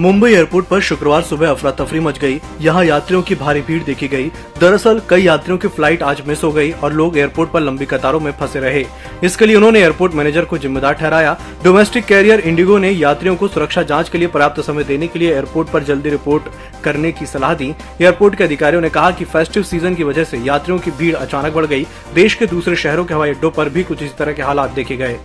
Mumbai airport पर शुक्रवार सुबह अफरा तफरी मच गई। यहाँ यात्रियों की भारी भीड़ देखी गई। दरअसल कई यात्रियों की फ्लाइट आज मिस हो गई और लोग एयरपोर्ट पर लंबी कतारों में फंसे रहे। इसके लिए उन्होंने एयरपोर्ट मैनेजर को जिम्मेदार ठहराया। डोमेस्टिक कैरियर इंडिगो ने यात्रियों को सुरक्षा जाँच के लिए पर्याप्त समय देने के लिए एयरपोर्ट पर जल्दी रिपोर्ट करने की सलाह दी। एयरपोर्ट के अधिकारियों ने कहा कि फेस्टिव सीजन की वजह से यात्रियों की भीड़ अचानक बढ़ गई। देश के दूसरे शहरों के हवाई अड्डों पर भी कुछ इस तरह के हालात देखे गए।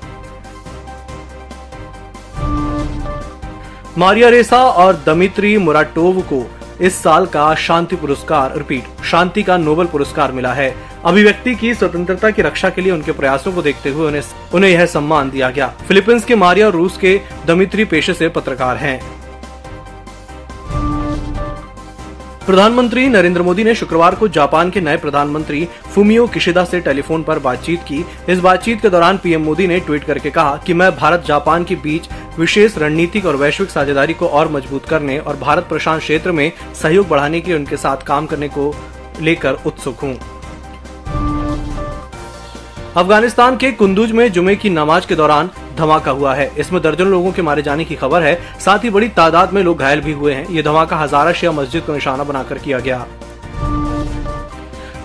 मारिया रेसा और दमित्री मुराटोव को इस साल का शांति पुरस्कार शांति का नोबेल पुरस्कार मिला है। अभिव्यक्ति की स्वतंत्रता की रक्षा के लिए उनके प्रयासों को देखते हुए उन्हें यह सम्मान दिया गया। फिलीपींस के मारिया और रूस के दमित्री पेशे से पत्रकार हैं। प्रधानमंत्री नरेंद्र मोदी ने शुक्रवार को जापान के नए प्रधानमंत्री फुमियो किशिदा से टेलीफोन पर बातचीत की। इस बातचीत के दौरान पीएम मोदी ने ट्वीट करके कहा कि मैं भारत जापान के बीच विशेष रणनीतिक और वैश्विक साझेदारी को और मजबूत करने और भारत प्रशांत क्षेत्र में सहयोग बढ़ाने के उनके साथ काम करने को लेकर उत्सुक हूँ। अफगानिस्तान के कुंदूज में जुमे की नमाज के दौरान धमाका हुआ है। इसमें दर्जनों लोगों के मारे जाने की खबर है। साथ ही बड़ी तादाद में लोग घायल भी हुए हैं। ये धमाका हजारा शिया मस्जिद को निशाना बनाकर किया गया।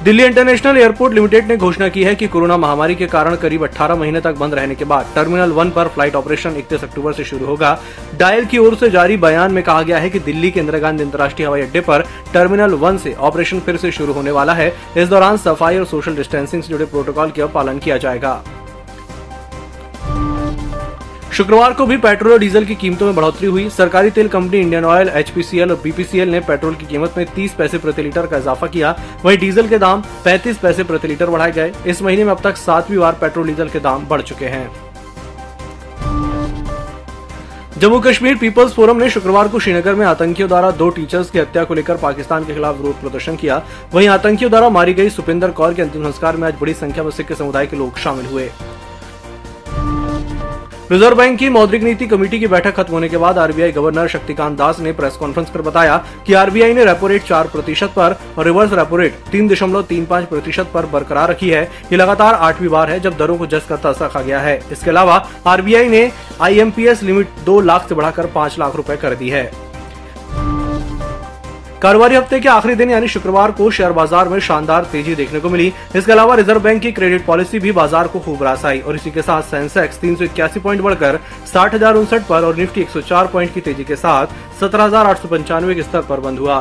दिल्ली इंटरनेशनल एयरपोर्ट लिमिटेड ने घोषणा की है कि कोरोना महामारी के कारण करीब 18 महीने तक बंद रहने के बाद टर्मिनल 1 पर फ्लाइट ऑपरेशन 31 अक्टूबर से शुरू होगा। डायल की ओर से जारी बयान में कहा गया है कि दिल्ली के इंदिरा गांधी अंतर्राष्ट्रीय हवाई अड्डे पर टर्मिनल 1 से ऑपरेशन फिर से शुरू होने वाला है। इस दौरान सफाई और सोशल डिस्टेंसिंग से जुड़े प्रोटोकॉल का पालन किया जाएगा। शुक्रवार को भी पेट्रोल और डीजल की कीमतों में बढ़ोतरी हुई। सरकारी तेल कंपनी इंडियन ऑयल, एचपीसीएल और बीपीसीएल ने पेट्रोल की कीमत में 30 पैसे प्रति लीटर का इजाफा किया। वहीं डीजल के दाम 35 पैसे प्रति लीटर बढ़ाए गए। इस महीने में अब तक 7वीं बार पेट्रोल डीजल के दाम बढ़ चुके हैं। जम्मू कश्मीर पीपुल्स फोरम ने शुक्रवार को श्रीनगर में आतंकियों द्वारा 2 टीचर्स की हत्या को लेकर पाकिस्तान के खिलाफ विरोध प्रदर्शन किया। वहीं आतंकियों द्वारा मारी गई सुपिंदर कौर के अंतिम संस्कार में आज बड़ी संख्या में सिख समुदाय के लोग शामिल हुए। रिजर्व बैंक की मौद्रिक नीति कमेटी की बैठक खत्म होने के बाद आरबीआई गवर्नर शक्तिकांत दास ने प्रेस कॉन्फ्रेंस कर बताया कि आरबीआई ने रेपो रेट 4% पर और रिवर्स रेपो रेट 3.35% पर बरकरार रखी है। ये लगातार 8वीं बार है जब दरों को जस करता रखा गया है। इसके अलावा आरबीआई ने आईएमपीएस लिमिट 2 लाख से बढ़ाकर 5 लाख रुपए कर दी है। कारोबारी हफ्ते के आखिरी दिन यानी शुक्रवार को शेयर बाजार में शानदार तेजी देखने को मिली। इसके अलावा रिजर्व बैंक की क्रेडिट पॉलिसी भी बाजार को खूब रास आई और इसी के साथ सेंसेक्स 381 पॉइंट बढ़कर 60,059 पर और निफ्टी 104 पॉइंट की तेजी के साथ 17,895 के स्तर पर बंद हुआ।